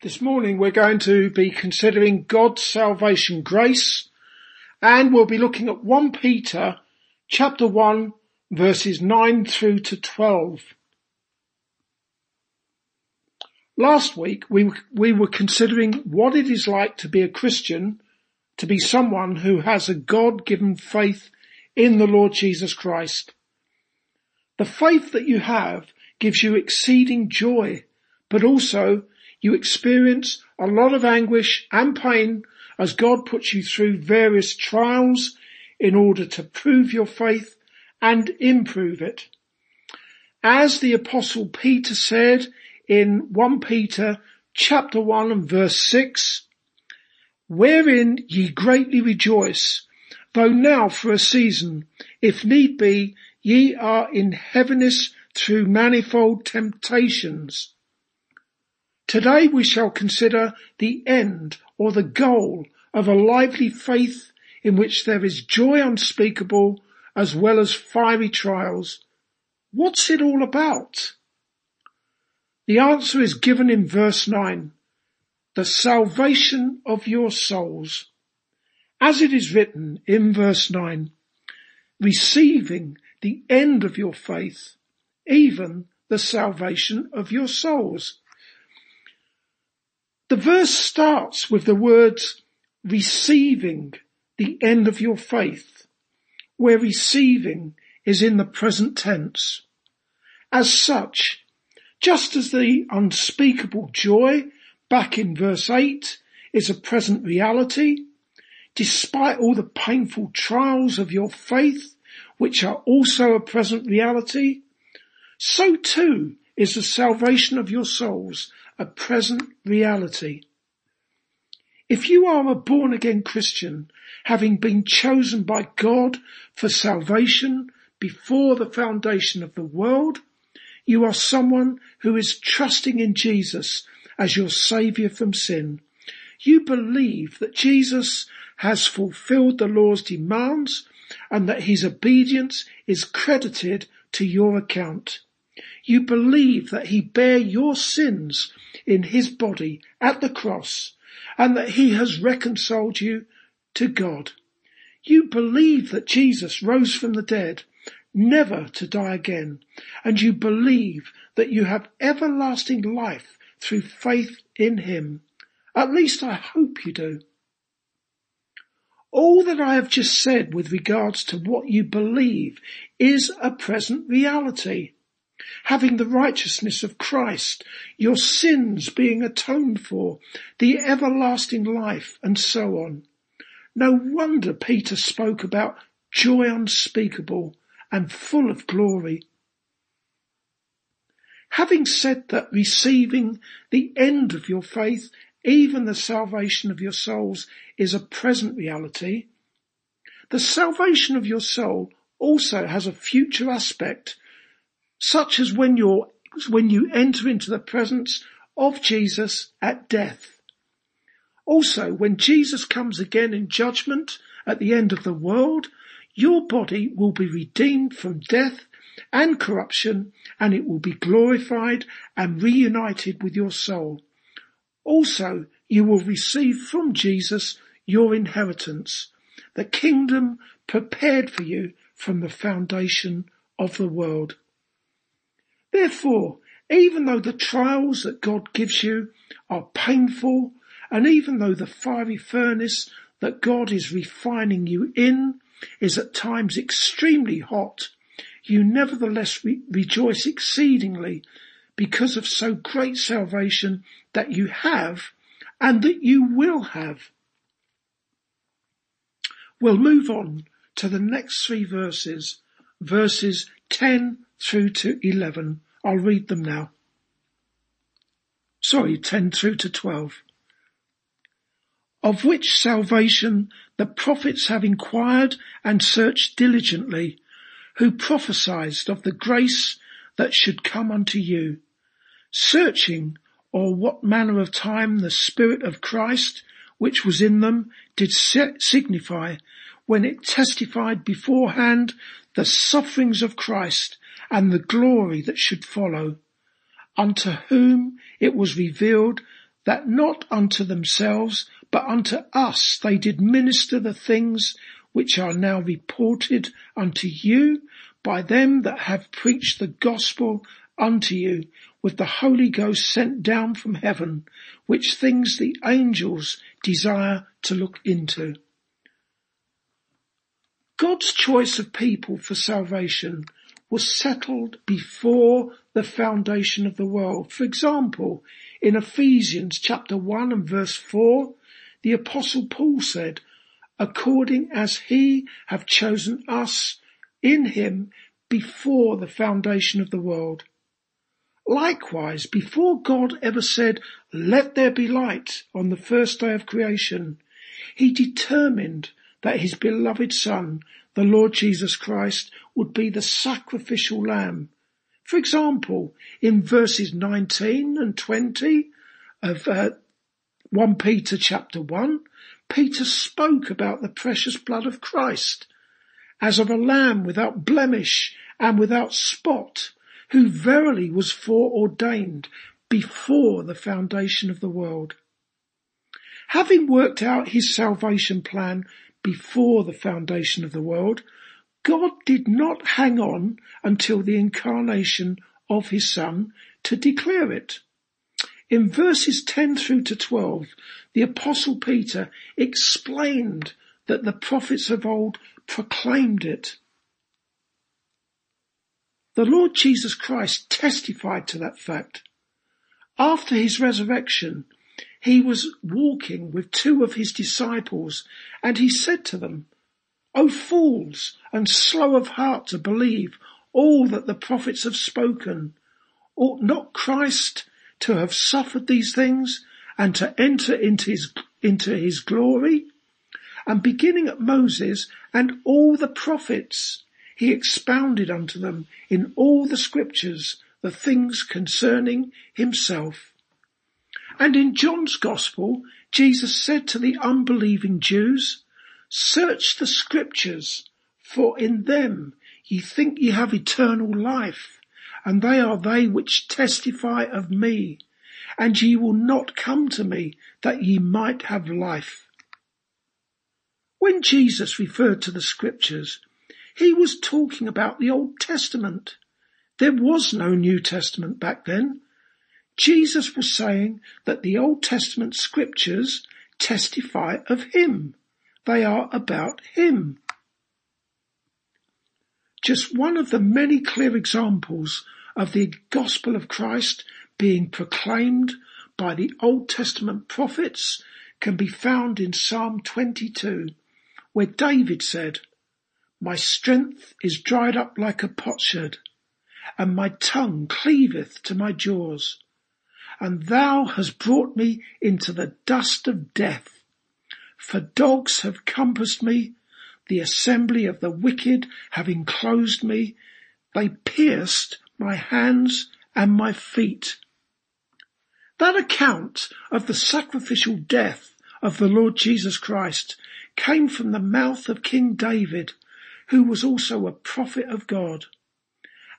This morning we're going to be considering God's salvation grace, and we'll be looking at 1 Peter chapter 1 verses 9 through to 12. Last week we were considering what it is like to be a Christian, to be someone who has a God-given faith in the Lord Jesus Christ. The faith that you have gives you exceeding joy, but also you experience a lot of anguish and pain as God puts you through various trials in order to prove your faith and improve it. As the Apostle Peter said in 1 Peter chapter 1 and verse 6, "Wherein ye greatly rejoice, though now for a season, if need be, ye are in heaviness through manifold temptations." Today we shall consider the end or the goal of a lively faith in which there is joy unspeakable as well as fiery trials. What's it all about? The answer is given in verse 9, the salvation of your souls. As it is written in verse 9, receiving the end of your faith, even the salvation of your souls. The verse starts with the words, receiving the end of your faith, where receiving is in the present tense. As such, just as the unspeakable joy back in verse 8 is a present reality, despite all the painful trials of your faith, which are also a present reality, so too is the salvation of your souls a present reality. If you are a born-again Christian, having been chosen by God for salvation before the foundation of the world, you are someone who is trusting in Jesus as your saviour from sin. You believe that Jesus has fulfilled the law's demands and that his obedience is credited to your account. You believe that he bare your sins in his body at the cross and that he has reconciled you to God. You believe that Jesus rose from the dead, never to die again, and you believe that you have everlasting life through faith in him. At least I hope you do. All that I have just said with regards to what you believe is a present reality. Having the righteousness of Christ, your sins being atoned for, the everlasting life, and so on. No wonder Peter spoke about joy unspeakable and full of glory. Having said that, receiving the end of your faith, even the salvation of your souls, is a present reality, the salvation of your soul also has a future aspect, such as when you enter into the presence of Jesus at death. Also, when Jesus comes again in judgment at the end of the world, your body will be redeemed from death and corruption, and it will be glorified and reunited with your soul. Also, you will receive from Jesus your inheritance, the kingdom prepared for you from the foundation of the world. Therefore, even though the trials that God gives you are painful, and even though the fiery furnace that God is refining you in is at times extremely hot, you nevertheless rejoice exceedingly because of so great salvation that you have and that you will have. We'll move on to the next three verses, verses 10 through to 11. I'll read them now. 10 through to 12. "Of which salvation the prophets have inquired and searched diligently, who prophesied of the grace that should come unto you, searching or what manner of time the Spirit of Christ, which was in them, did signify, when it testified beforehand the sufferings of Christ, and the glory that should follow, unto whom it was revealed that not unto themselves, but unto us they did minister the things which are now reported unto you by them that have preached the gospel unto you with the Holy Ghost sent down from heaven, which things the angels desire to look into. God's choice of people for salvation was settled before the foundation of the world. For example, in Ephesians chapter 1 and verse 4, the Apostle Paul said, according as he have chosen us in him before the foundation of the world. Likewise, before God ever said, let there be light on the first day of creation, he determined that his beloved Son, the Lord Jesus Christ, would be the sacrificial lamb. For example, in verses 19 and 20 of 1 Peter chapter 1, Peter spoke about the precious blood of Christ as of a lamb without blemish and without spot, who verily was foreordained before the foundation of the world. Having worked out his salvation plan before the foundation of the world, God did not hang on until the incarnation of his Son to declare it. In verses 10 through to 12, the Apostle Peter explained that the prophets of old proclaimed it. The Lord Jesus Christ testified to that fact. After his resurrection, he was walking with two of his disciples, and he said to them, O fools and slow of heart to believe all that the prophets have spoken, ought not Christ to have suffered these things and to enter into his glory? And beginning at Moses and all the prophets, he expounded unto them in all the scriptures the things concerning himself. And in John's gospel, Jesus said to the unbelieving Jews, search the scriptures, for in them ye think ye have eternal life, and they are they which testify of me, and ye will not come to me that ye might have life. When Jesus referred to the scriptures, he was talking about the Old Testament. There was no New Testament back then. Jesus was saying that the Old Testament scriptures testify of him. They are about him. Just one of the many clear examples of the gospel of Christ being proclaimed by the Old Testament prophets can be found in Psalm 22, where David said, my strength is dried up like a potsherd, and my tongue cleaveth to my jaws. And thou hast brought me into the dust of death. For dogs have compassed me, the assembly of the wicked have enclosed me, they pierced my hands and my feet. That account of the sacrificial death of the Lord Jesus Christ came from the mouth of King David, who was also a prophet of God.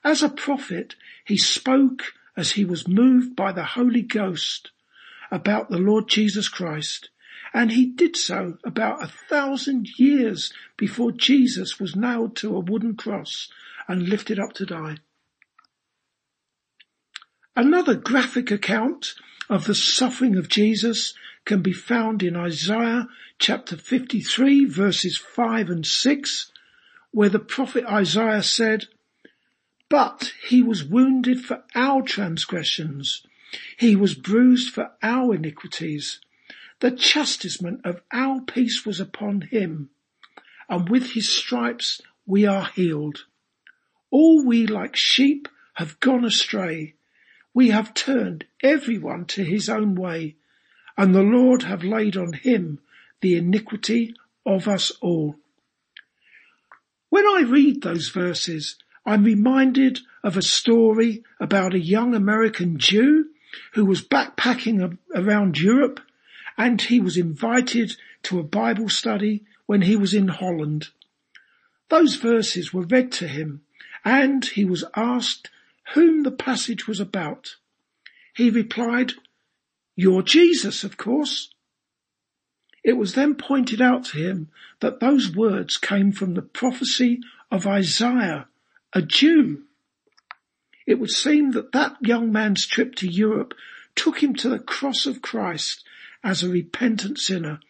As a prophet, he spoke as he was moved by the Holy Ghost about the Lord Jesus Christ, and he did so about 1,000 years before Jesus was nailed to a wooden cross and lifted up to die. Another graphic account of the suffering of Jesus can be found in Isaiah chapter 53 verses 5 and 6, where the prophet Isaiah said, but he was wounded for our transgressions, he was bruised for our iniquities. The chastisement of our peace was upon him, and with his stripes we are healed. All we like sheep have gone astray, we have turned every one to his own way, and the Lord have laid on him the iniquity of us all. When I read those verses, I'm reminded of a story about a young American Jew who was backpacking around Europe, and he was invited to a Bible study when he was in Holland. Those verses were read to him, and he was asked whom the passage was about. He replied, You're Jesus, of course. It was then pointed out to him that those words came from the prophecy of Isaiah, a Jew. It would seem that that young man's trip to Europe took him to the cross of Christ as a repentant sinner,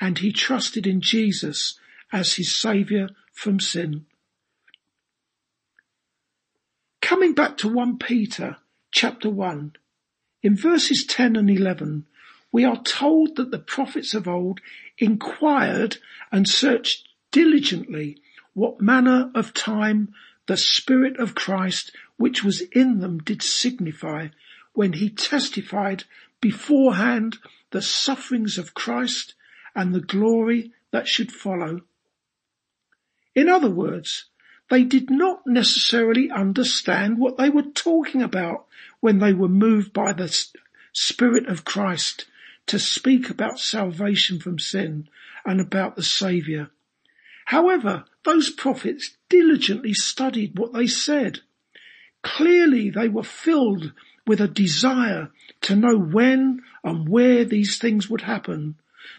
and he trusted in Jesus as his saviour from sin. Coming back to 1 Peter chapter 1, in verses 10 and 11, we are told that the prophets of old inquired and searched diligently what manner of time the Spirit of Christ which was in them did signify when he testified beforehand the sufferings of Christ and the glory that should follow. In other words, they did not necessarily understand what they were talking about when they were moved by the Spirit of Christ to speak about salvation from sin and about the Saviour. However, those prophets diligently studied what they said. Clearly, they were filled with a desire to know when and where these things would happen.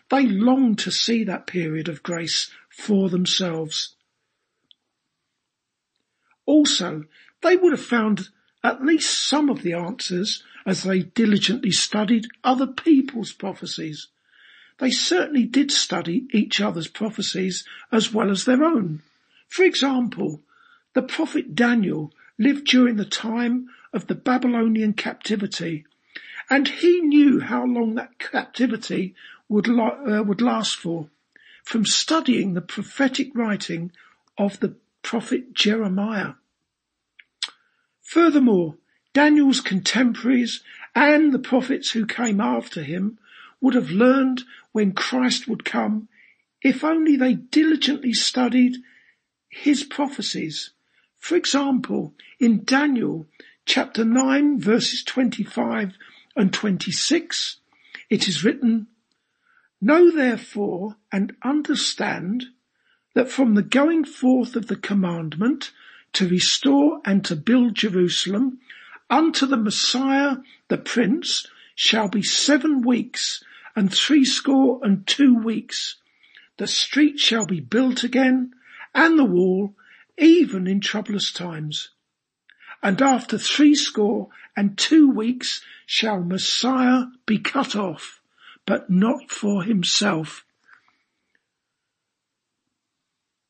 They longed to see that period of grace for themselves. Also, they would have found at least some of the answers as they diligently studied other people's prophecies. They certainly did study each other's prophecies as well as their own. For example, the prophet Daniel lived during the time of the Babylonian captivity, and he knew how long that captivity would last for, from studying the prophetic writing of the prophet Jeremiah. Furthermore, Daniel's contemporaries and the prophets who came after him would have learned when Christ would come if only they diligently studied his prophecies. For example, in Daniel chapter 9 verses 25 and 26, it is written, "Know therefore and understand that from the going forth of the commandment to restore and to build Jerusalem unto the Messiah, the Prince, shall be 7 weeks and 62 weeks. The street shall be built again, and the wall, even in troublous times. And after 62 weeks shall Messiah be cut off, but not for himself."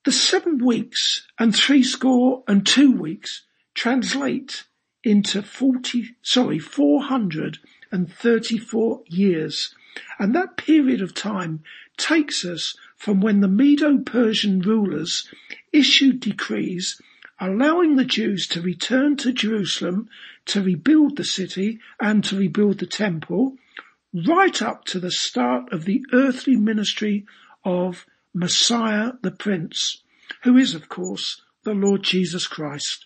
The 7 weeks and 62 weeks translate into 434 years. And that period of time takes us from when the Medo-Persian rulers issued decrees allowing the Jews to return to Jerusalem to rebuild the city and to rebuild the temple, right up to the start of the earthly ministry of Messiah the Prince, who is, of course, the Lord Jesus Christ.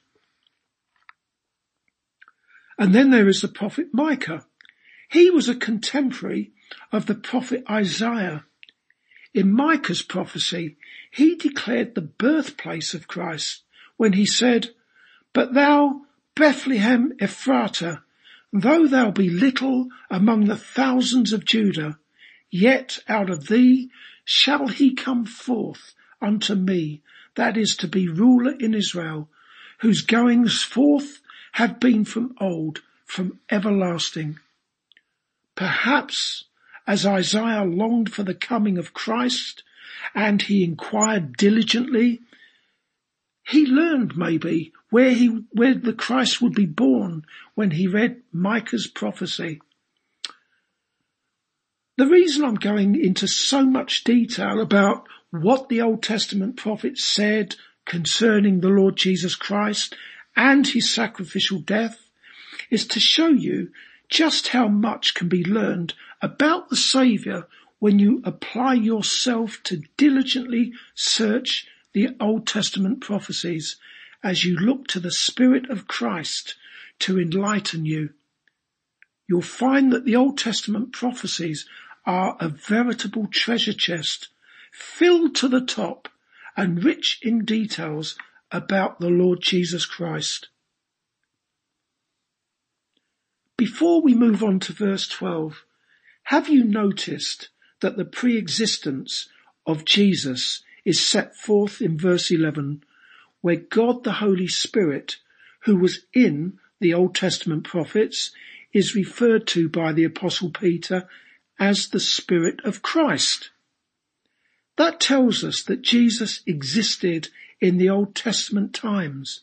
And then there is the prophet Micah. He was a contemporary of the prophet Isaiah. In Micah's prophecy, he declared the birthplace of Christ when he said, "But thou, Bethlehem Ephrathah, though thou be little among the thousands of Judah, yet out of thee shall he come forth unto me, that is, to be ruler in Israel, whose goings forth have been from old, from everlasting." Perhaps, as Isaiah longed for the coming of Christ, and he inquired diligently, he learned maybe where the Christ would be born when he read Micah's prophecy. The reason I'm going into so much detail about what the Old Testament prophets said concerning the Lord Jesus Christ and his sacrificial death is to show you just how much can be learned about the Saviour when you apply yourself to diligently search the Old Testament prophecies as you look to the Spirit of Christ to enlighten you. You'll find that the Old Testament prophecies are a veritable treasure chest filled to the top and rich in details about the Lord Jesus Christ. Before we move on to verse 12, Have you noticed that the pre-existence of Jesus is set forth in verse 11, where God the Holy Spirit, who was in the Old Testament prophets, is referred to by the Apostle Peter as the Spirit of Christ? That tells us that Jesus existed in the Old Testament times.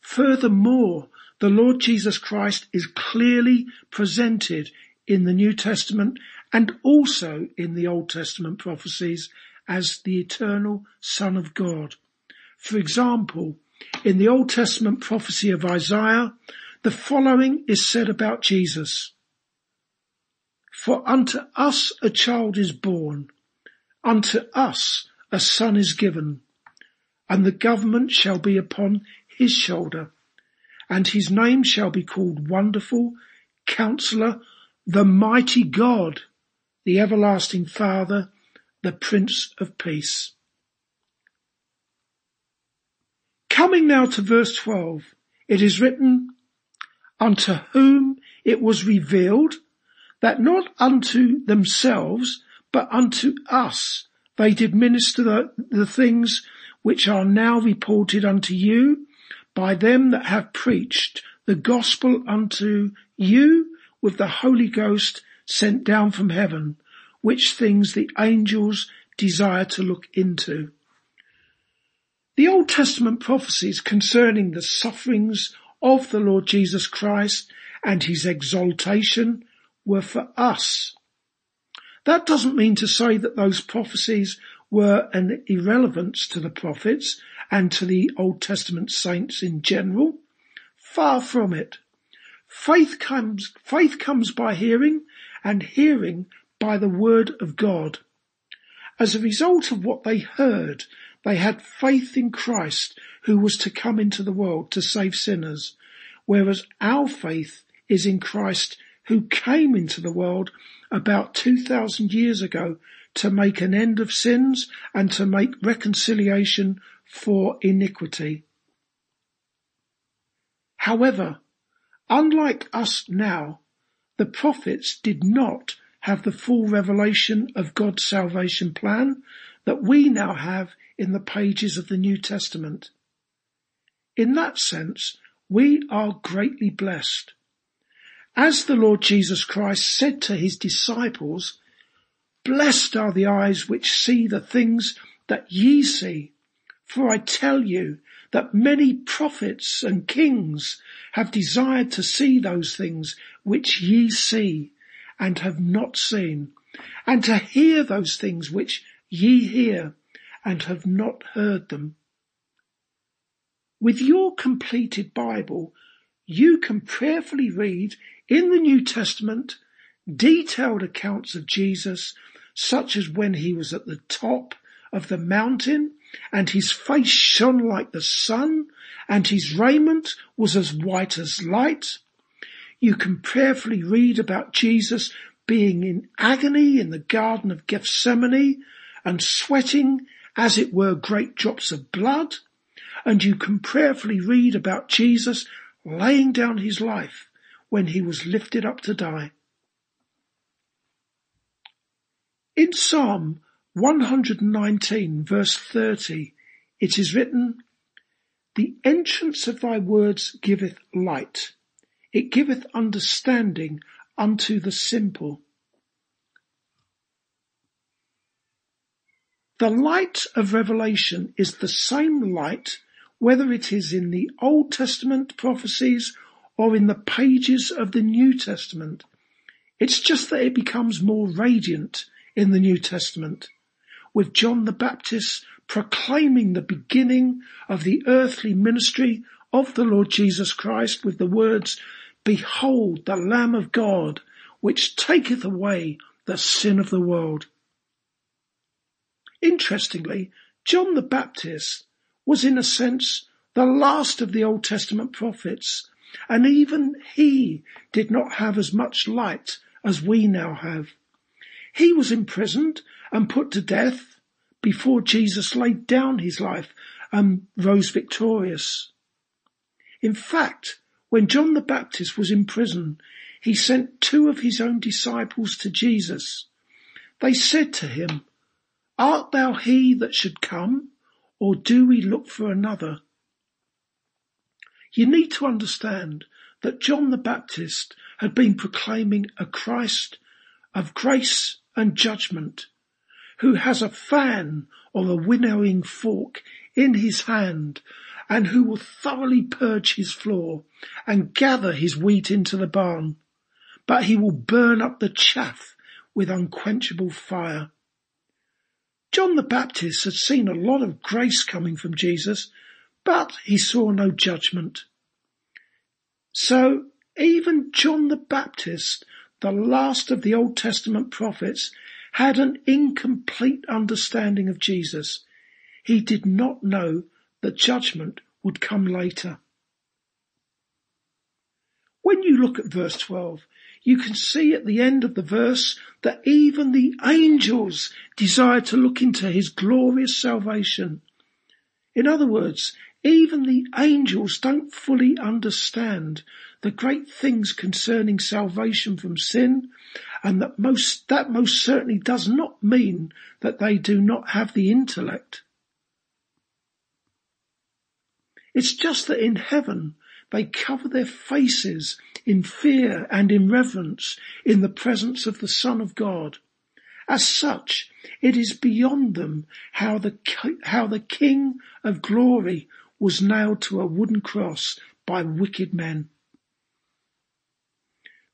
Furthermore, the Lord Jesus Christ is clearly presented in the New Testament and also in the Old Testament prophecies as the eternal Son of God. For example, in the Old Testament prophecy of Isaiah, the following is said about Jesus. For unto us a child is born, unto us a son is given, and the government shall be upon his shoulder, and his name shall be called Wonderful, Counselor, the Mighty God, the Everlasting Father, the Prince of Peace. Coming now to verse 12, it is written, unto whom it was revealed that not unto themselves, but unto us they did minister the things which are now reported unto you by them that have preached the gospel unto you with the Holy Ghost sent down from heaven, which things the angels desire to look into. The Old Testament prophecies concerning the sufferings of the Lord Jesus Christ and his exaltation were for us. That doesn't mean to say that those prophecies were an irrelevance to the prophets and to the Old Testament saints in general. Far from it. Faith comes by hearing, and hearing by the word of God. As a result of what they heard, they had faith in Christ, who was to come into the world to save sinners, whereas our faith is in Christ, who came into the world about 2,000 years ago to make an end of sins and to make reconciliation for iniquity. However, unlike us now, the prophets did not have the full revelation of God's salvation plan that we now have in the pages of the New Testament. In that sense, we are greatly blessed. As the Lord Jesus Christ said to his disciples, blessed are the eyes which see the things that ye see, for I tell you that many prophets and kings have desired to see those things which ye see and have not seen, and to hear those things which ye hear and have not heard them. With your completed Bible, you can prayerfully read in the New Testament detailed accounts of Jesus, such as when he was at the top of the mountain and his face shone like the sun and his raiment was as white as light. You can prayerfully read about Jesus being in agony in the Garden of Gethsemane and sweating, as it were, great drops of blood. And you can prayerfully read about Jesus laying down his life when he was lifted up to die. In Psalm 119 verse 30, it is written, the entrance of thy words giveth light. It giveth understanding unto the simple. The light of revelation is the same light whether it is in the Old Testament prophecies or in the pages of the New Testament. It's just that it becomes more radiant in the New Testament, with John the Baptist proclaiming the beginning of the earthly ministry of the Lord Jesus Christ with the words, behold the Lamb of God, which taketh away the sin of the world. Interestingly, John the Baptist was in a sense the last of the Old Testament prophets, and even he did not have as much light as we now have. He was imprisoned and put to death before Jesus laid down his life and rose victorious. In fact, when John the Baptist was in prison, he sent two of his own disciples to Jesus. They said to him, "Art thou he that should come, or do we look for another?" You need to understand that John the Baptist had been proclaiming a Christ of grace and judgment, who has a fan or a winnowing fork in his hand, and who will thoroughly purge his floor and gather his wheat into the barn, but he will burn up the chaff with unquenchable fire. John the Baptist had seen a lot of grace coming from Jesus, but he saw no judgment. So even John the Baptist, the last of the Old Testament prophets, had an incomplete understanding of Jesus. He did not know that judgment would come later. When you look at verse 12, you can see at the end of the verse that even the angels desire to look into his glorious salvation. In other words, even the angels don't fully understand the great things concerning salvation from sin, and that most certainly does not mean that they do not have the intellect. It's just that in heaven they cover their faces in fear and in reverence in the presence of the Son of God. As such, it is beyond them how the King of Glory was nailed to a wooden cross by wicked men.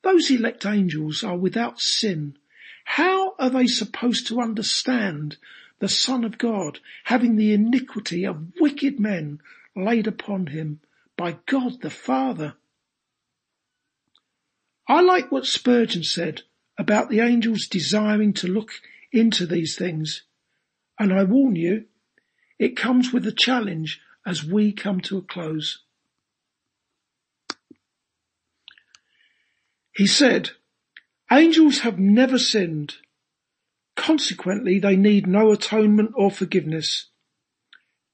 Those elect angels are without sin. How are they supposed to understand the Son of God having the iniquity of wicked men laid upon him by God the Father? I like what Spurgeon said about the angels desiring to look into these things, and I warn you, it comes with a challenge as we come to a close. He said, "Angels have never sinned. Consequently, they need no atonement or forgiveness.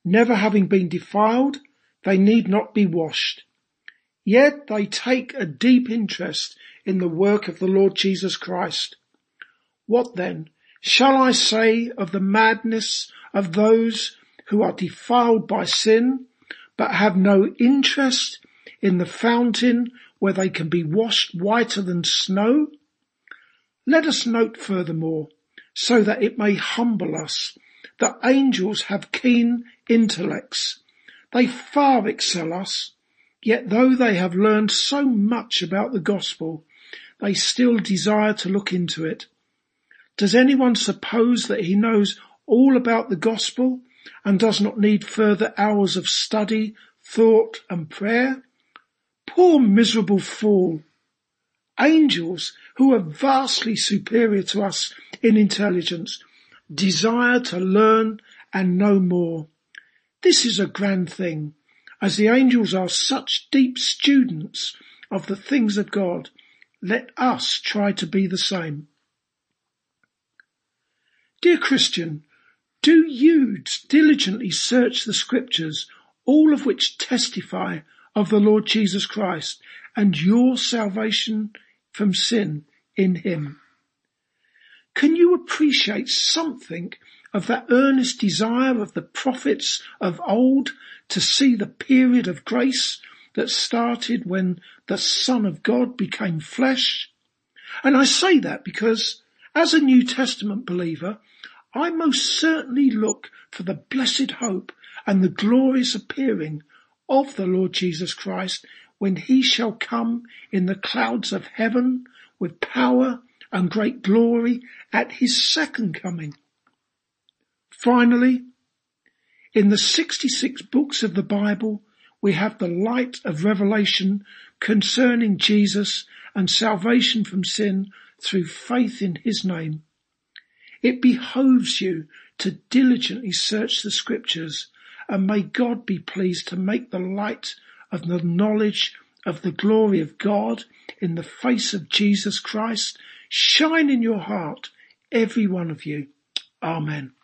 Never having been defiled, they need not be washed. Yet they take a deep interest in the work of the Lord Jesus Christ. What then shall I say of the madness of those who are defiled by sin, but have no interest in the fountain where they can be washed whiter than snow? Let us note furthermore, so that it may humble us, that angels have keen intellects. They far excel us, yet though they have learned so much about the gospel, they still desire to look into it. Does anyone suppose that he knows all about the gospel and does not need further hours of study, thought and prayer? Poor miserable fool! Angels, who are vastly superior to us in intelligence, desire to learn and know more. This is a grand thing, as the angels are such deep students of the things of God. Let us try to be the same." Dear Christian, do you diligently search the Scriptures, all of which testify of the Lord Jesus Christ and your salvation from sin in him? Can you appreciate something of that earnest desire of the prophets of old to see the period of grace that started when the Son of God became flesh? And I say that because, as a New Testament believer, I most certainly look for the blessed hope and the glorious appearing of the Lord Jesus Christ when he shall come in the clouds of heaven with power and great glory at his second coming. Finally, in the 66 books of the Bible, we have the light of revelation concerning Jesus and salvation from sin through faith in his name. It behoves you to diligently search the Scriptures, and may God be pleased to make the light of the knowledge of the glory of God in the face of Jesus Christ shine in your heart, every one of you. Amen.